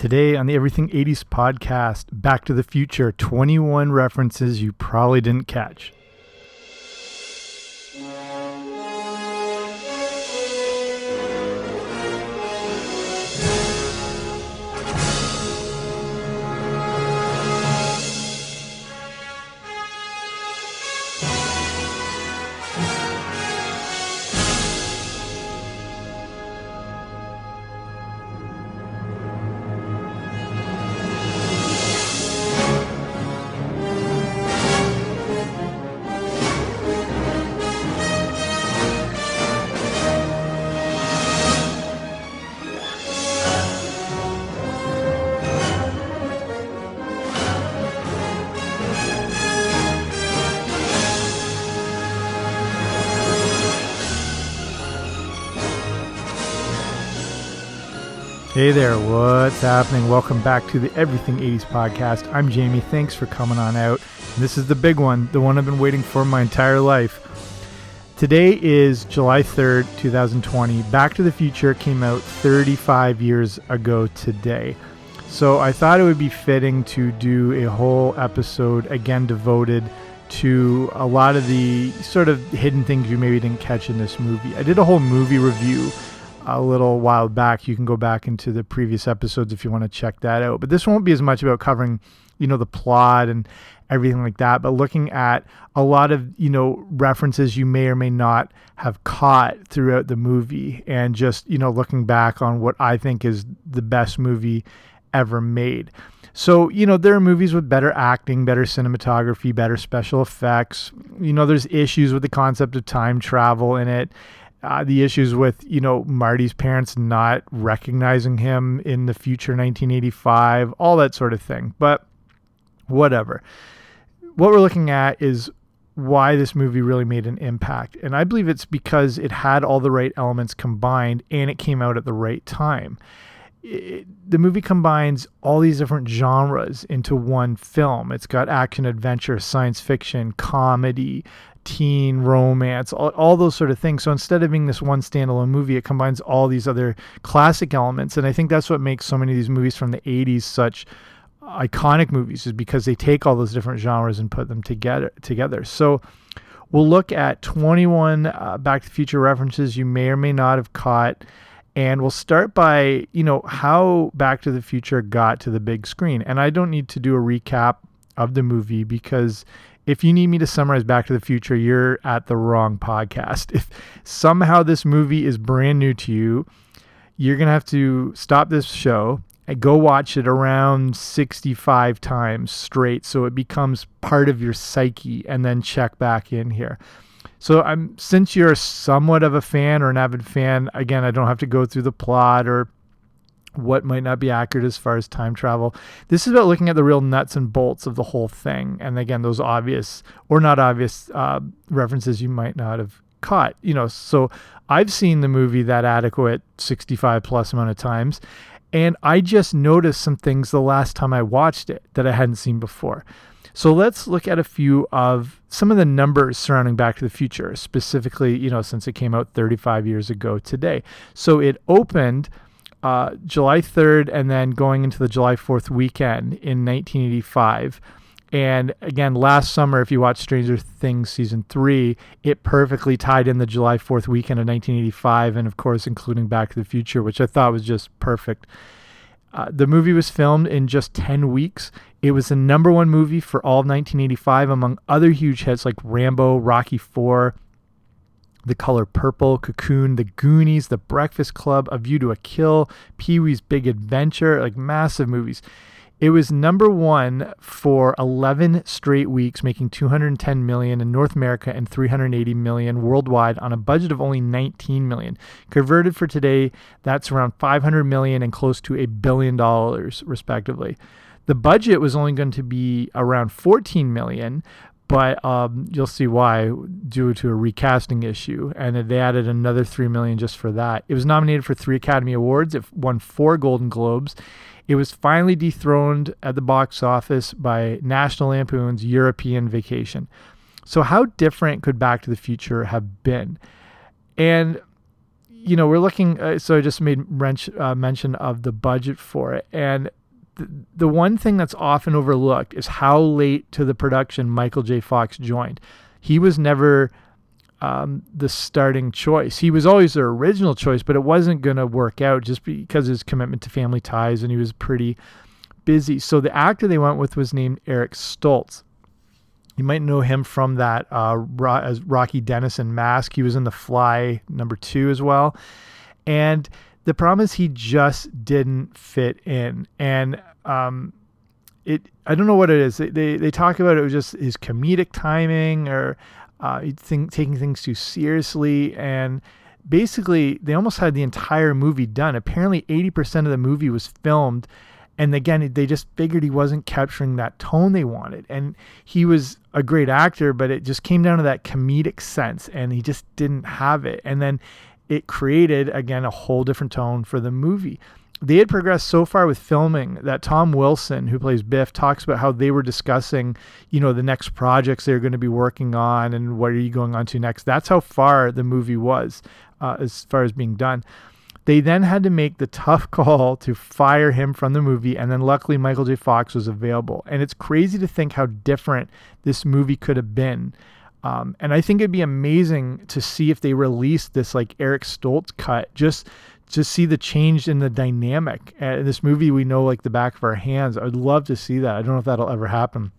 Today on the Everything 80s podcast, Back to the Future, 21 references you probably didn't catch. Hey there, what's happening? Welcome back to the Everything 80s podcast. I'm Jamie. Thanks for coming on out. And this is the big one, the one I've been waiting for my entire life. Today is July 3rd, 2020. Back to the Future came out 35 years ago today. So I thought it would be fitting to do a whole episode, again, devoted to a lot of the sort of hidden things you maybe didn't catch in this movie. I did a whole movie review a little while back. You can go back into the previous episodes if you want to check that out. But this won't be as much about covering, you know, the plot and everything like that, but looking at a lot of, you know, references you may or may not have caught throughout the movie and just, you know, looking back on what I think is the best movie ever made. So, you know, there are movies with better acting, better cinematography, better special effects. You know, there's issues with the concept of time travel in it. The issues with, you know, Marty's parents not recognizing him in the future 1985, all that sort of thing. But whatever. What we're looking at is why this movie really made an impact. And I believe it's because it had all the right elements combined and it came out at the right time. The movie combines all these different genres into one film. It's got action, adventure, science fiction, comedy, teen romance, all those sort of things. So instead of being this one standalone movie, it combines all these other classic elements. And I think that's what makes so many of these movies from the 80s such iconic movies, is because they take all those different genres and put them together. So we'll look at 21 Back to the Future references you may or may not have caught. And we'll start by, you know, how Back to the Future got to the big screen. And I don't need to do a recap of the movie, because if you need me to summarize Back to the Future, you're at the wrong podcast. If somehow this movie is brand new to you, you're going to have to stop this show and go watch it around 65 times straight, so it becomes part of your psyche, and then check back in here. So since you're somewhat of a fan or an avid fan, again, I don't have to go through the plot or what might not be accurate as far as time travel. This is about looking at the real nuts and bolts of the whole thing. And again, those obvious or not obvious references you might not have caught, you know. So I've seen the movie that adequate 65 plus amount of times, and I just noticed some things the last time I watched it that I hadn't seen before. So let's look at a few of some of the numbers surrounding Back to the Future, specifically, you know, since it came out 35 years ago today. So it opened July 3rd and then going into the July 4th weekend in 1985. And again, last summer, if you watched Stranger Things Season 3, it perfectly tied in the July 4th weekend of 1985 and, of course, including Back to the Future, which I thought was just perfect. The movie was filmed in just 10 weeks. It was the number one movie for all of 1985, among other huge hits like Rambo, Rocky IV, The Color Purple, Cocoon, The Goonies, The Breakfast Club, A View to a Kill, Pee Wee's Big Adventure, like massive movies. It was number one for 11 straight weeks, making $210 million in North America and $380 million worldwide on a budget of only $19 million. Converted for today, that's around $500 million and close to $1 billion, respectively. The budget was only going to be around $14 million, but you'll see why, due to a recasting issue. And they added another $3 million just for that. It was nominated for 3 Academy Awards. It won 4 Golden Globes. It was finally dethroned at the box office by National Lampoon's European Vacation. So how different could Back to the Future have been? And you know, we're looking, so I just made mention of the budget for it. And the one thing that's often overlooked is how late to the production Michael J. Fox joined. He was never the starting choice. He was always their original choice, but it wasn't going to work out just because of his commitment to family ties, and he was pretty busy. So the actor they went with was named Eric Stoltz. You might know him from that as Rocky Dennison mask. He was in The Fly #2 as well. And the problem is he just didn't fit in. And I don't know what it is. They talk about it was just his comedic timing, or taking things too seriously. And basically, they almost had the entire movie done. Apparently, 80% of the movie was filmed. And again, they just figured he wasn't capturing that tone they wanted. And he was a great actor, but it just came down to that comedic sense, and he just didn't have it. And then it created, again, a whole different tone for the movie. They had progressed so far with filming that Tom Wilson, who plays Biff, talks about how they were discussing, you know, the next projects they're going to be working on and what are you going on to next. That's how far the movie was as far as being done. They then had to make the tough call to fire him from the movie, and then luckily Michael J. Fox was available. And it's crazy to think how different this movie could have been. And I think it'd be amazing to see if they released this like Eric Stoltz cut, just to see the change in the dynamic. And this movie we know like the back of our hands. I would love to see that. I don't know if that'll ever happen.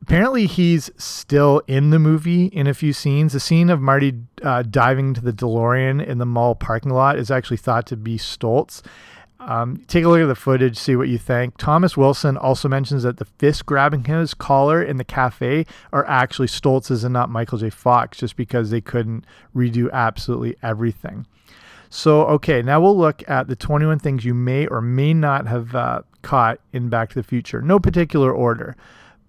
Apparently, he's still in the movie in a few scenes. The scene of Marty diving to the DeLorean in the mall parking lot is actually thought to be Stoltz. Take a look at the footage, see what you think. Thomas Wilson also mentions that the fist grabbing his collar in the cafe are actually Stoltz's and not Michael J. Fox, just because they couldn't redo absolutely everything. So, okay, now we'll look at the 21 things you may or may not have caught in Back to the Future. No particular order.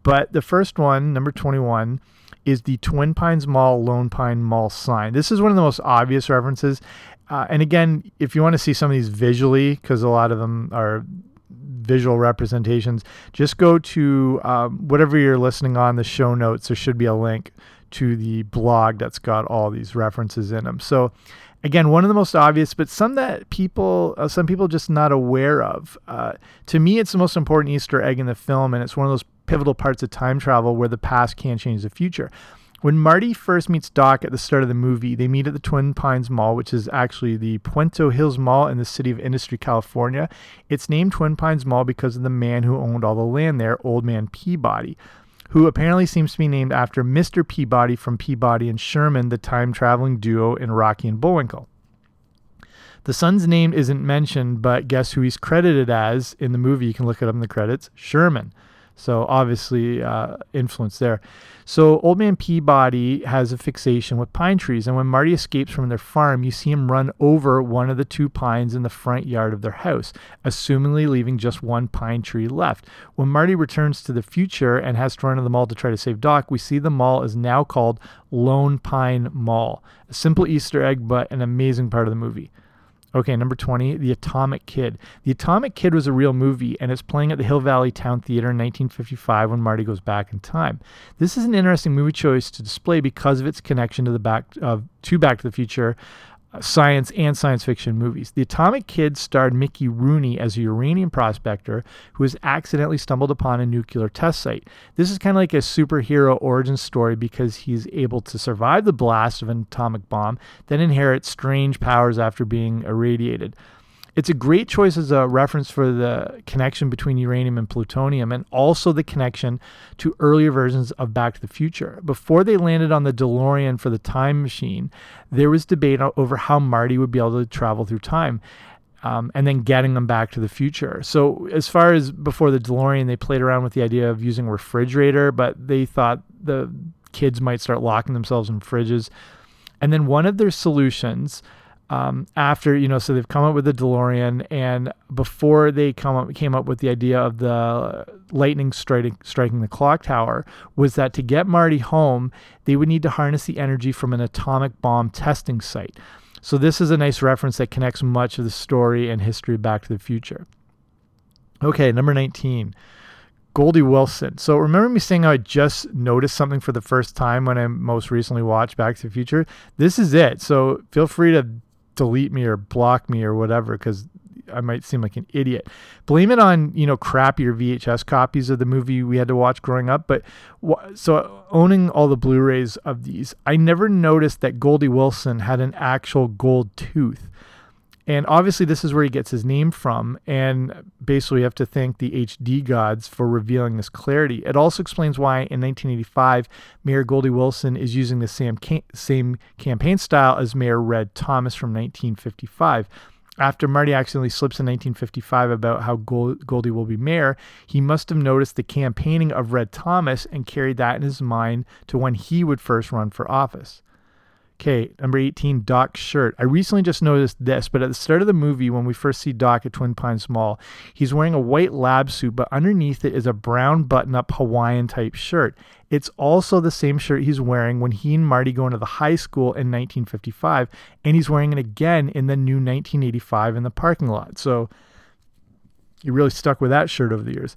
But the first one, number 21, is the Twin Pines Mall, Lone Pine Mall sign. This is one of the most obvious references. And again, if you want to see some of these visually, because a lot of them are visual representations, just go to whatever you're listening on, the show notes. There should be a link to the blog that's got all these references in them. So again, one of the most obvious, but some that some people just not aware of. To me, it's the most important Easter egg in the film, and it's one of those pivotal parts of time travel where the past can change the future. When Marty first meets Doc at the start of the movie, they meet at the Twin Pines Mall, which is actually the Puente Hills Mall in the city of Industry, California. It's named Twin Pines Mall because of the man who owned all the land there, Old Man Peabody, who apparently seems to be named after Mr. Peabody from Peabody and Sherman, the time-traveling duo in Rocky and Bullwinkle. The son's name isn't mentioned, but guess who he's credited as in the movie? You can look it up in the credits. Sherman. So obviously influence there. So Old Man Peabody has a fixation with pine trees, and when Marty escapes from their farm, you see him run over one of the two pines in the front yard of their house, assumingly leaving just one pine tree left. When Marty returns to the future and has to run to the mall to try to save Doc, we see the mall is now called Lone Pine Mall. A simple Easter egg, but an amazing part of the movie. Okay, number 20, The Atomic Kid. The Atomic Kid was a real movie, and it's playing at the Hill Valley Town Theater in 1955 when Marty goes back in time. This is an interesting movie choice to display because of its connection to Back to the Future science and science fiction movies. The Atomic Kid starred Mickey Rooney as a uranium prospector who has accidentally stumbled upon a nuclear test site. This is kind of like a superhero origin story because he's able to survive the blast of an atomic bomb, then inherits strange powers after being irradiated. It's a great choice as a reference for the connection between uranium and plutonium, and also the connection to earlier versions of Back to the Future. Before they landed on the DeLorean for the time machine, there was debate over how Marty would be able to travel through time and then getting them back to the future. So as far as before the DeLorean, they played around with the idea of using a refrigerator, but they thought the kids might start locking themselves in fridges. And then one of their solutions... so they've come up with the DeLorean, and before they came up with the idea of the lightning striking the clock tower, was that to get Marty home, they would need to harness the energy from an atomic bomb testing site. So this is a nice reference that connects much of the story and history Back to the Future. Okay, number 19. Goldie Wilson. So remember me saying I just noticed something for the first time when I most recently watched Back to the Future? This is it. So feel free to delete me or block me or whatever, because I might seem like an idiot. Blame it on, you know, crappier VHS copies of the movie we had to watch growing up. But so owning all the Blu-rays of these, I never noticed that Goldie Wilson had an actual gold tooth. And obviously this is where he gets his name from. And basically we have to thank the HD gods for revealing this clarity. It also explains why in 1985, Mayor Goldie Wilson is using the same campaign style as Mayor Red Thomas from 1955. After Marty accidentally slips in 1955 about how Goldie will be mayor, he must have noticed the campaigning of Red Thomas and carried that in his mind to when he would first run for office. Okay, number 18, Doc's shirt. I recently just noticed this, but at the start of the movie, when we first see Doc at Twin Pines Mall, he's wearing a white lab suit, but underneath it is a brown button-up Hawaiian-type shirt. It's also the same shirt he's wearing when he and Marty go into the high school in 1955, and he's wearing it again in the new 1985 in the parking lot. So he really stuck with that shirt over the years.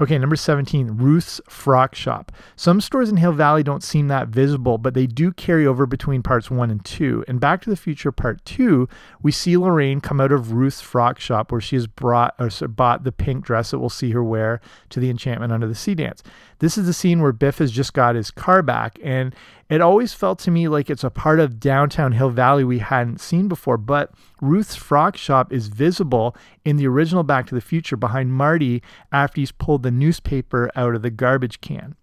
Okay, number 17, Ruth's Frock Shop. Some stores in Hill Valley don't seem that visible, but they do carry over between parts 1 and 2. In Back to the Future Part 2, we see Lorraine come out of Ruth's Frock Shop where she has bought the pink dress that we'll see her wear to the Enchantment Under the Sea dance. This is the scene where Biff has just got his car back, and it always felt to me like it's a part of downtown Hill Valley we hadn't seen before, but Ruth's Frock Shop is visible in the original Back to the Future behind Marty after he's pulled the newspaper out of the garbage can.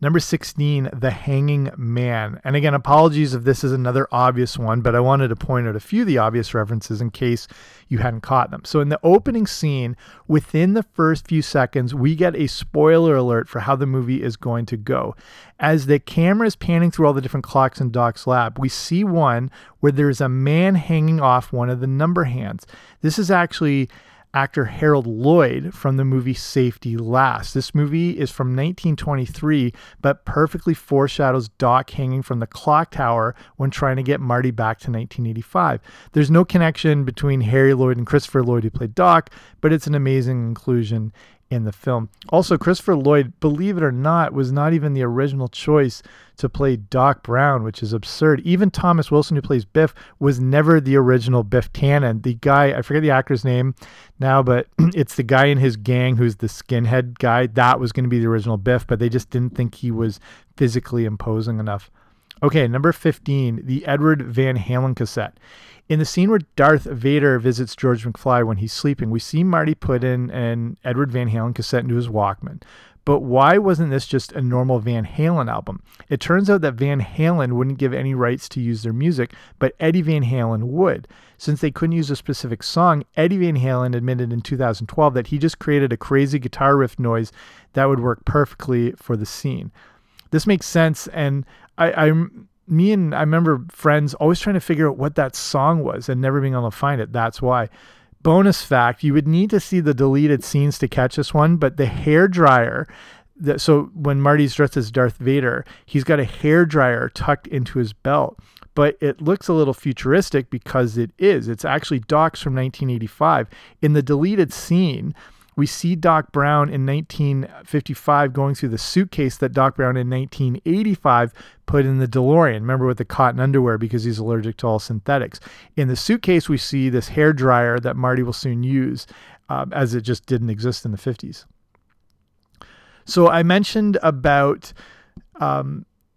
Number 16, The Hanging Man. And again, apologies if this is another obvious one, but I wanted to point out a few of the obvious references in case you hadn't caught them. So in the opening scene, within the first few seconds, we get a spoiler alert for how the movie is going to go. As the camera is panning through all the different clocks in Doc's lab, we see one where there's a man hanging off one of the number hands. This is actually actor Harold Lloyd from the movie Safety Last. This movie is from 1923, but perfectly foreshadows Doc hanging from the clock tower when trying to get Marty back to 1985. There's no connection between Harry Lloyd and Christopher Lloyd who played Doc, but it's an amazing inclusion in the film. Also, Christopher Lloyd, believe it or not, was not even the original choice to play Doc Brown, which is absurd. Even Thomas Wilson, who plays Biff, was never the original Biff Tannen. The guy, I forget the actor's name now, but it's the guy in his gang who's the skinhead guy. That was going to be the original Biff, but they just didn't think he was physically imposing enough. Okay, number 15, the Edward Van Halen cassette. In the scene where Darth Vader visits George McFly when he's sleeping, we see Marty put in an Edward Van Halen cassette into his Walkman. But why wasn't this just a normal Van Halen album? It turns out that Van Halen wouldn't give any rights to use their music, but Eddie Van Halen would. Since they couldn't use a specific song, Eddie Van Halen admitted in 2012 that he just created a crazy guitar riff noise that would work perfectly for the scene. This makes sense, and I remember friends always trying to figure out what that song was and never being able to find it. That's why. Bonus fact, you would need to see the deleted scenes to catch this one, but the hairdryer, so when Marty's dressed as Darth Vader, he's got a hairdryer tucked into his belt. But it looks a little futuristic because it is. It's actually Doc's from 1985. In the deleted scene, we see Doc Brown in 1955 going through the suitcase that Doc Brown in 1985 put in the DeLorean. Remember, with the cotton underwear because he's allergic to all synthetics. In the suitcase, we see this hairdryer that Marty will soon use as it just didn't exist in the 50s. So I mentioned about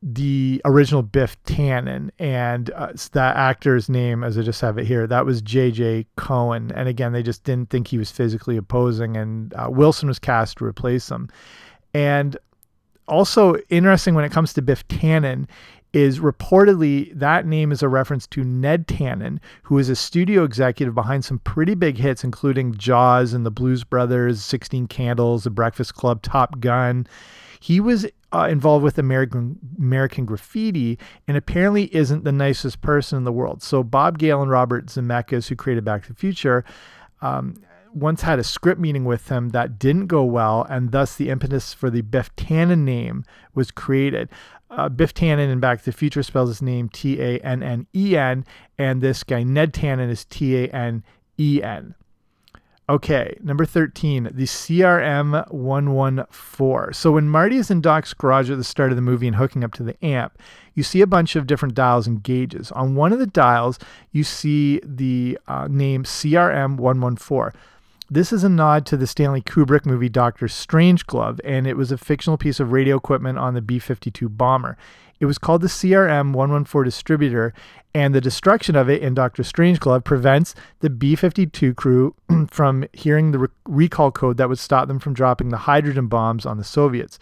the original Biff Tannen, and that actor's name, as I just have it here, that was J.J. Cohen. And again, they just didn't think he was physically imposing, and Wilson was cast to replace him. And also interesting when it comes to Biff Tannen is reportedly that name is a reference to Ned Tannen, who is a studio executive behind some pretty big hits, including Jaws and the Blues Brothers, 16 Candles, The Breakfast Club, Top Gun. He was involved with American Graffiti and apparently isn't the nicest person in the world. So Bob Gale and Robert Zemeckis, who created Back to the Future, once had a script meeting with him that didn't go well, and thus the impetus for the Biff Tannen name was created. Biff Tannen in Back to the Future spells his name T-A-N-N-E-N, and this guy Ned Tannen is T-A-N-E-N. Okay, number 13, the CRM-114. So when Marty is in Doc's garage at the start of the movie and hooking up to the amp, you see a bunch of different dials and gauges. On one of the dials, you see the name CRM-114. This is a nod to the Stanley Kubrick movie Dr. Strangelove, and it was a fictional piece of radio equipment on the B-52 bomber. It was called the CRM-114 distributor, and the destruction of it in Dr. Strangelove prevents the B-52 crew from hearing the recall code that would stop them from dropping the hydrogen bombs on the Soviets.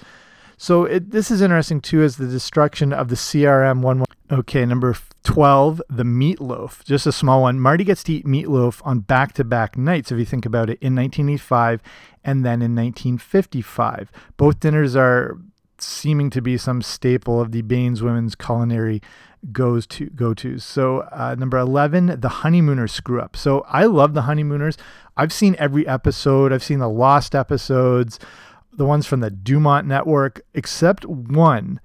So this is interesting, too, as the destruction of the CRM-114. Okay, number 12, the meatloaf. Just a small one. Marty gets to eat meatloaf on back-to-back nights, if you think about it, in 1985 and then in 1955. Both dinners are seeming to be some staple of the Baines women's culinary go-tos. So number 11, the Honeymooners screw-up. So I love the Honeymooners. I've seen every episode. I've seen the Lost episodes, the ones from the Dumont Network, except one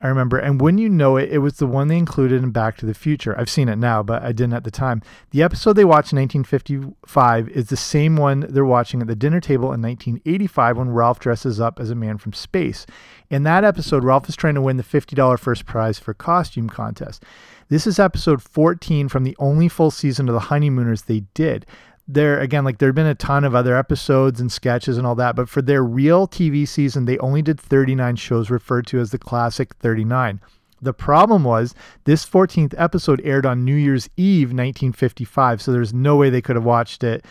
I remember, and wouldn't you know it, it was the one they included in Back to the Future. I've seen it now, but I didn't at the time. The episode they watched in 1955 is the same one they're watching at the dinner table in 1985 when Ralph dresses up as a man from space. In that episode, Ralph is trying to win the $50 first prize for costume contest. This is episode 14 from the only full season of The Honeymooners they did. There, again, like there have been a ton of other episodes and sketches and all that, but for their real TV season, they only did 39 shows referred to as the Classic 39. The problem was this 14th episode aired on New Year's Eve, 1955, so there's no way they could have watched it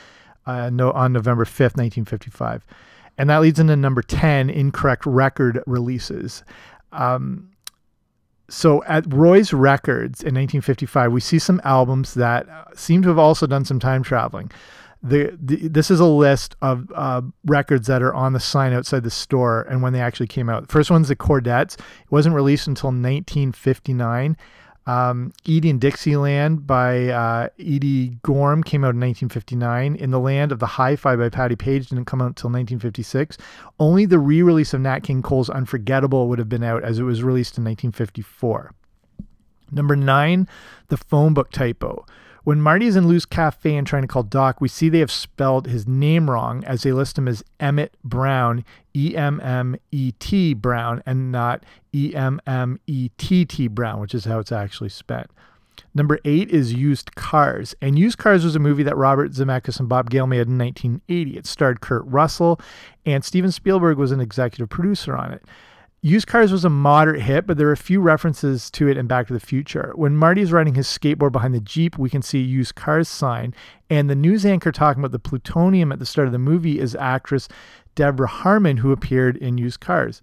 on November 5th, 1955. And that leads into number 10, incorrect record releases. So at Roy's Records in 1955, we see some albums that seem to have also done some time traveling. This is a list of records that are on the sign outside the store and when they actually came out. The first one's the Cordettes. It wasn't released until 1959. Edie and Dixieland by Edie Gorm came out in 1959. In the Land of the Hi-Fi by Patti Page didn't come out until 1956. Only the re-release of Nat King Cole's Unforgettable would have been out, as it was released in 1954. Number 9, the phone book typo. When Marty is in Lou's Cafe and trying to call Doc, we see they have spelled his name wrong, as they list him as Emmett Brown, E-M-M-E-T Brown, and not E-M-M-E-T-T Brown, which is how it's actually spent. Number 8 is Used Cars. And Used Cars was a movie that Robert Zemeckis and Bob Gale made in 1980. It starred Kurt Russell, and Steven Spielberg was an executive producer on it. Used Cars was a moderate hit, but there are a few references to it in Back to the Future. When Marty is riding his skateboard behind the Jeep, we can see a Used Cars sign, and the news anchor talking about the plutonium at the start of the movie is actress Deborah Harmon, who appeared in Used Cars.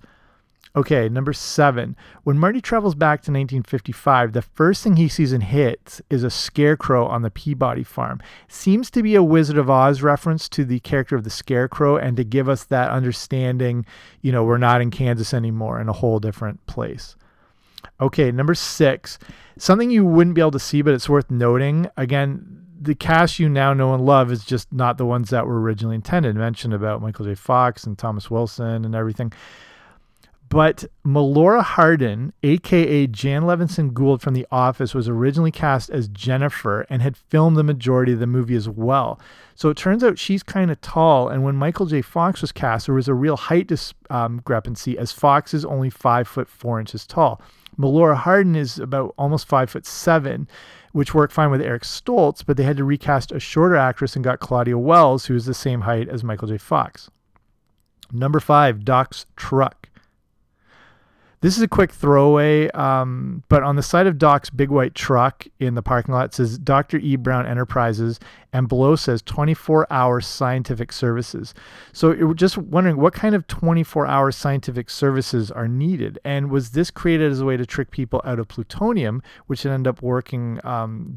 Okay, number 7. When Marty travels back to 1955, the first thing he sees and hits is a scarecrow on the Peabody farm. Seems to be a Wizard of Oz reference to the character of the scarecrow and to give us that understanding, you know, we're not in Kansas anymore, in a whole different place. Okay, number 6. Something you wouldn't be able to see, but it's worth noting. Again, the cast you now know and love is just not the ones that were originally intended. Mentioned about Michael J. Fox and Thomas Wilson and everything. But Melora Hardin, a.k.a. Jan Levinson Gould from The Office, was originally cast as Jennifer and had filmed the majority of the movie as well. So it turns out she's kind of tall, and when Michael J. Fox was cast, there was a real height discrepancy, as Fox is only 5'4" tall. Melora Hardin is about almost 5'7", which worked fine with Eric Stoltz, but they had to recast a shorter actress and got Claudia Wells, who is the same height as Michael J. Fox. Number 5, Doc's Truck. This is a quick throwaway, but on the side of Doc's big white truck in the parking lot, it says Dr. E. Brown Enterprises, and below says 24-hour scientific services. So we're just wondering what kind of 24-hour scientific services are needed, and was this created as a way to trick people out of plutonium, which ended up working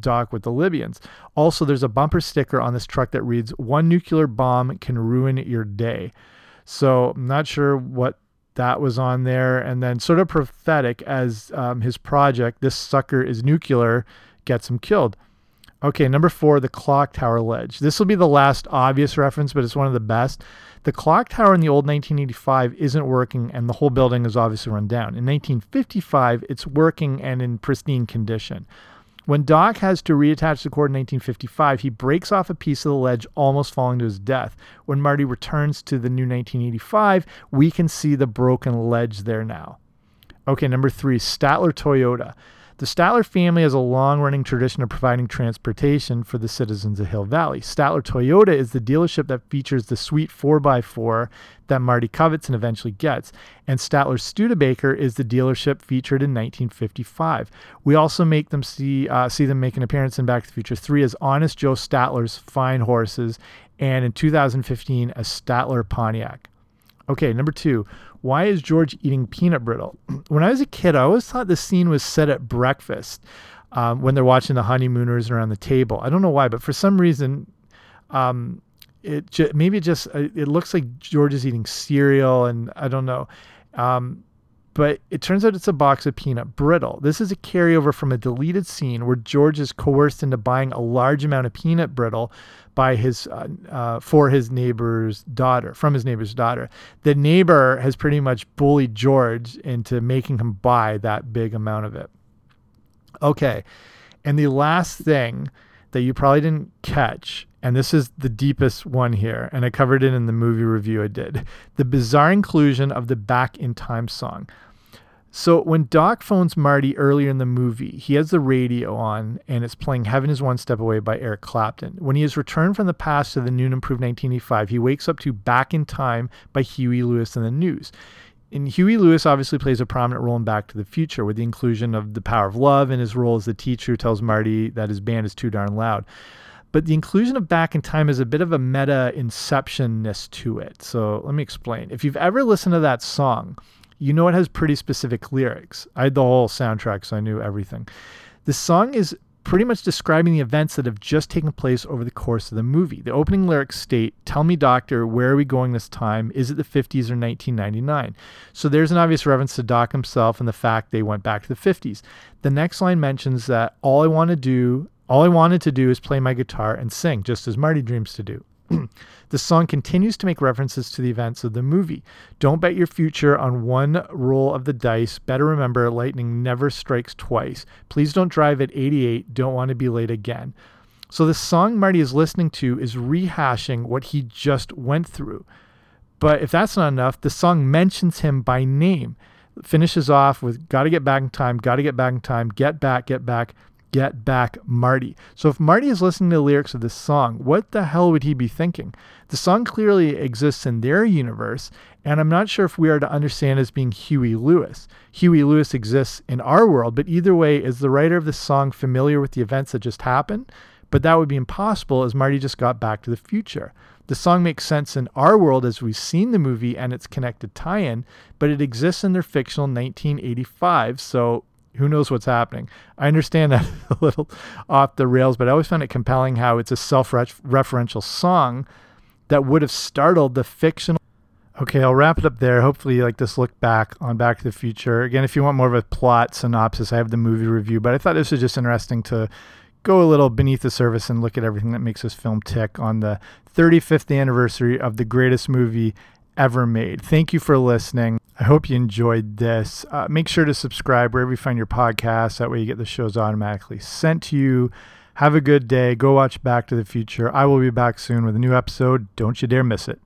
Doc with the Libyans? Also, there's a bumper sticker on this truck that reads, "One nuclear bomb can ruin your day." So I'm not sure what that was on there, and then sort of prophetic as his project, "This sucker is nuclear, gets him killed." Okay, number 4, the clock tower ledge. This will be the last obvious reference, but it's one of the best. The clock tower in the old 1985 isn't working, and the whole building is obviously run down. In 1955, it's working and in pristine condition. When Doc has to reattach the cord in 1955, he breaks off a piece of the ledge, almost falling to his death. When Marty returns to the new 1985, we can see the broken ledge there now. Okay, number three, Statler Toyota. The Statler family has a long-running tradition of providing transportation for the citizens of Hill Valley. Statler Toyota is the dealership that features the sweet 4x4 that Marty covets and eventually gets. And Statler Studebaker is the dealership featured in 1955. We also make them see them make an appearance in Back to the Future 3 as Honest Joe Statler's fine horses, and in 2015 as Statler Pontiac. Okay, number two, why is George eating peanut brittle? When I was a kid, I always thought this scene was set at breakfast when they're watching The Honeymooners around the table. I don't know why, but for some reason, it looks like George is eating cereal, and I don't know. But it turns out it's a box of peanut brittle. This is a carryover from a deleted scene where George is coerced into buying a large amount of peanut brittle by his neighbor's daughter. The neighbor has pretty much bullied George into making him buy that big amount of it. Okay, and the last thing that you probably didn't catch, and this is the deepest one here, and I covered it in the movie review I did, the bizarre inclusion of the Back in Time song. So when Doc phones Marty earlier in the movie, he has the radio on and it's playing Heaven is One Step Away by Eric Clapton. When he is returned from the past to the new and improved 1985, he wakes up to Back in Time by Huey Lewis and the News. And Huey Lewis obviously plays a prominent role in Back to the Future with the inclusion of The Power of Love and his role as the teacher who tells Marty that his band is too darn loud. But the inclusion of Back in Time is a bit of a meta inceptionness to it. So let me explain. If you've ever listened to that song, you know it has pretty specific lyrics. I had the whole soundtrack, so I knew everything. This song is pretty much describing the events that have just taken place over the course of the movie. The opening lyrics state, "Tell me, doctor, where are we going this time? Is it the 50s or 1999? So there's an obvious reference to Doc himself and the fact they went back to the 50s. The next line mentions that all I wanted to do is play my guitar and sing, just as Marty dreams to do. The song continues to make references to the events of the movie. Don't bet your future on one roll of the dice. Better remember, lightning never strikes twice. Please don't drive at 88. Don't want to be late again. So the song Marty is listening to is rehashing what he just went through. But if that's not enough, the song mentions him by name. It finishes off with, gotta get back in time, gotta get back in time, get back, Get Back Marty. So if Marty is listening to the lyrics of this song, what the hell would he be thinking? The song clearly exists in their universe, and I'm not sure if we are to understand as being Huey Lewis. Huey Lewis exists in our world, but either way, is the writer of this song familiar with the events that just happened? But that would be impossible, as Marty just got back to the future. The song makes sense in our world as we've seen the movie and its connected tie-in, but it exists in their fictional 1985, so who knows what's happening? I understand that a little off the rails, but I always found it compelling how it's a self-referential song that would have startled the fictional. Okay, I'll wrap it up there. Hopefully you like this look back on Back to the Future. Again, if you want more of a plot synopsis, I have the movie review, but I thought this was just interesting to go a little beneath the surface and look at everything that makes this film tick on the 35th anniversary of the greatest movie ever made. Thank you for listening. I hope you enjoyed this. Make sure to subscribe wherever you find your podcast. That way you get the shows automatically sent to you. Have a good day. Go watch Back to the Future. I will be back soon with a new episode. Don't you dare miss it.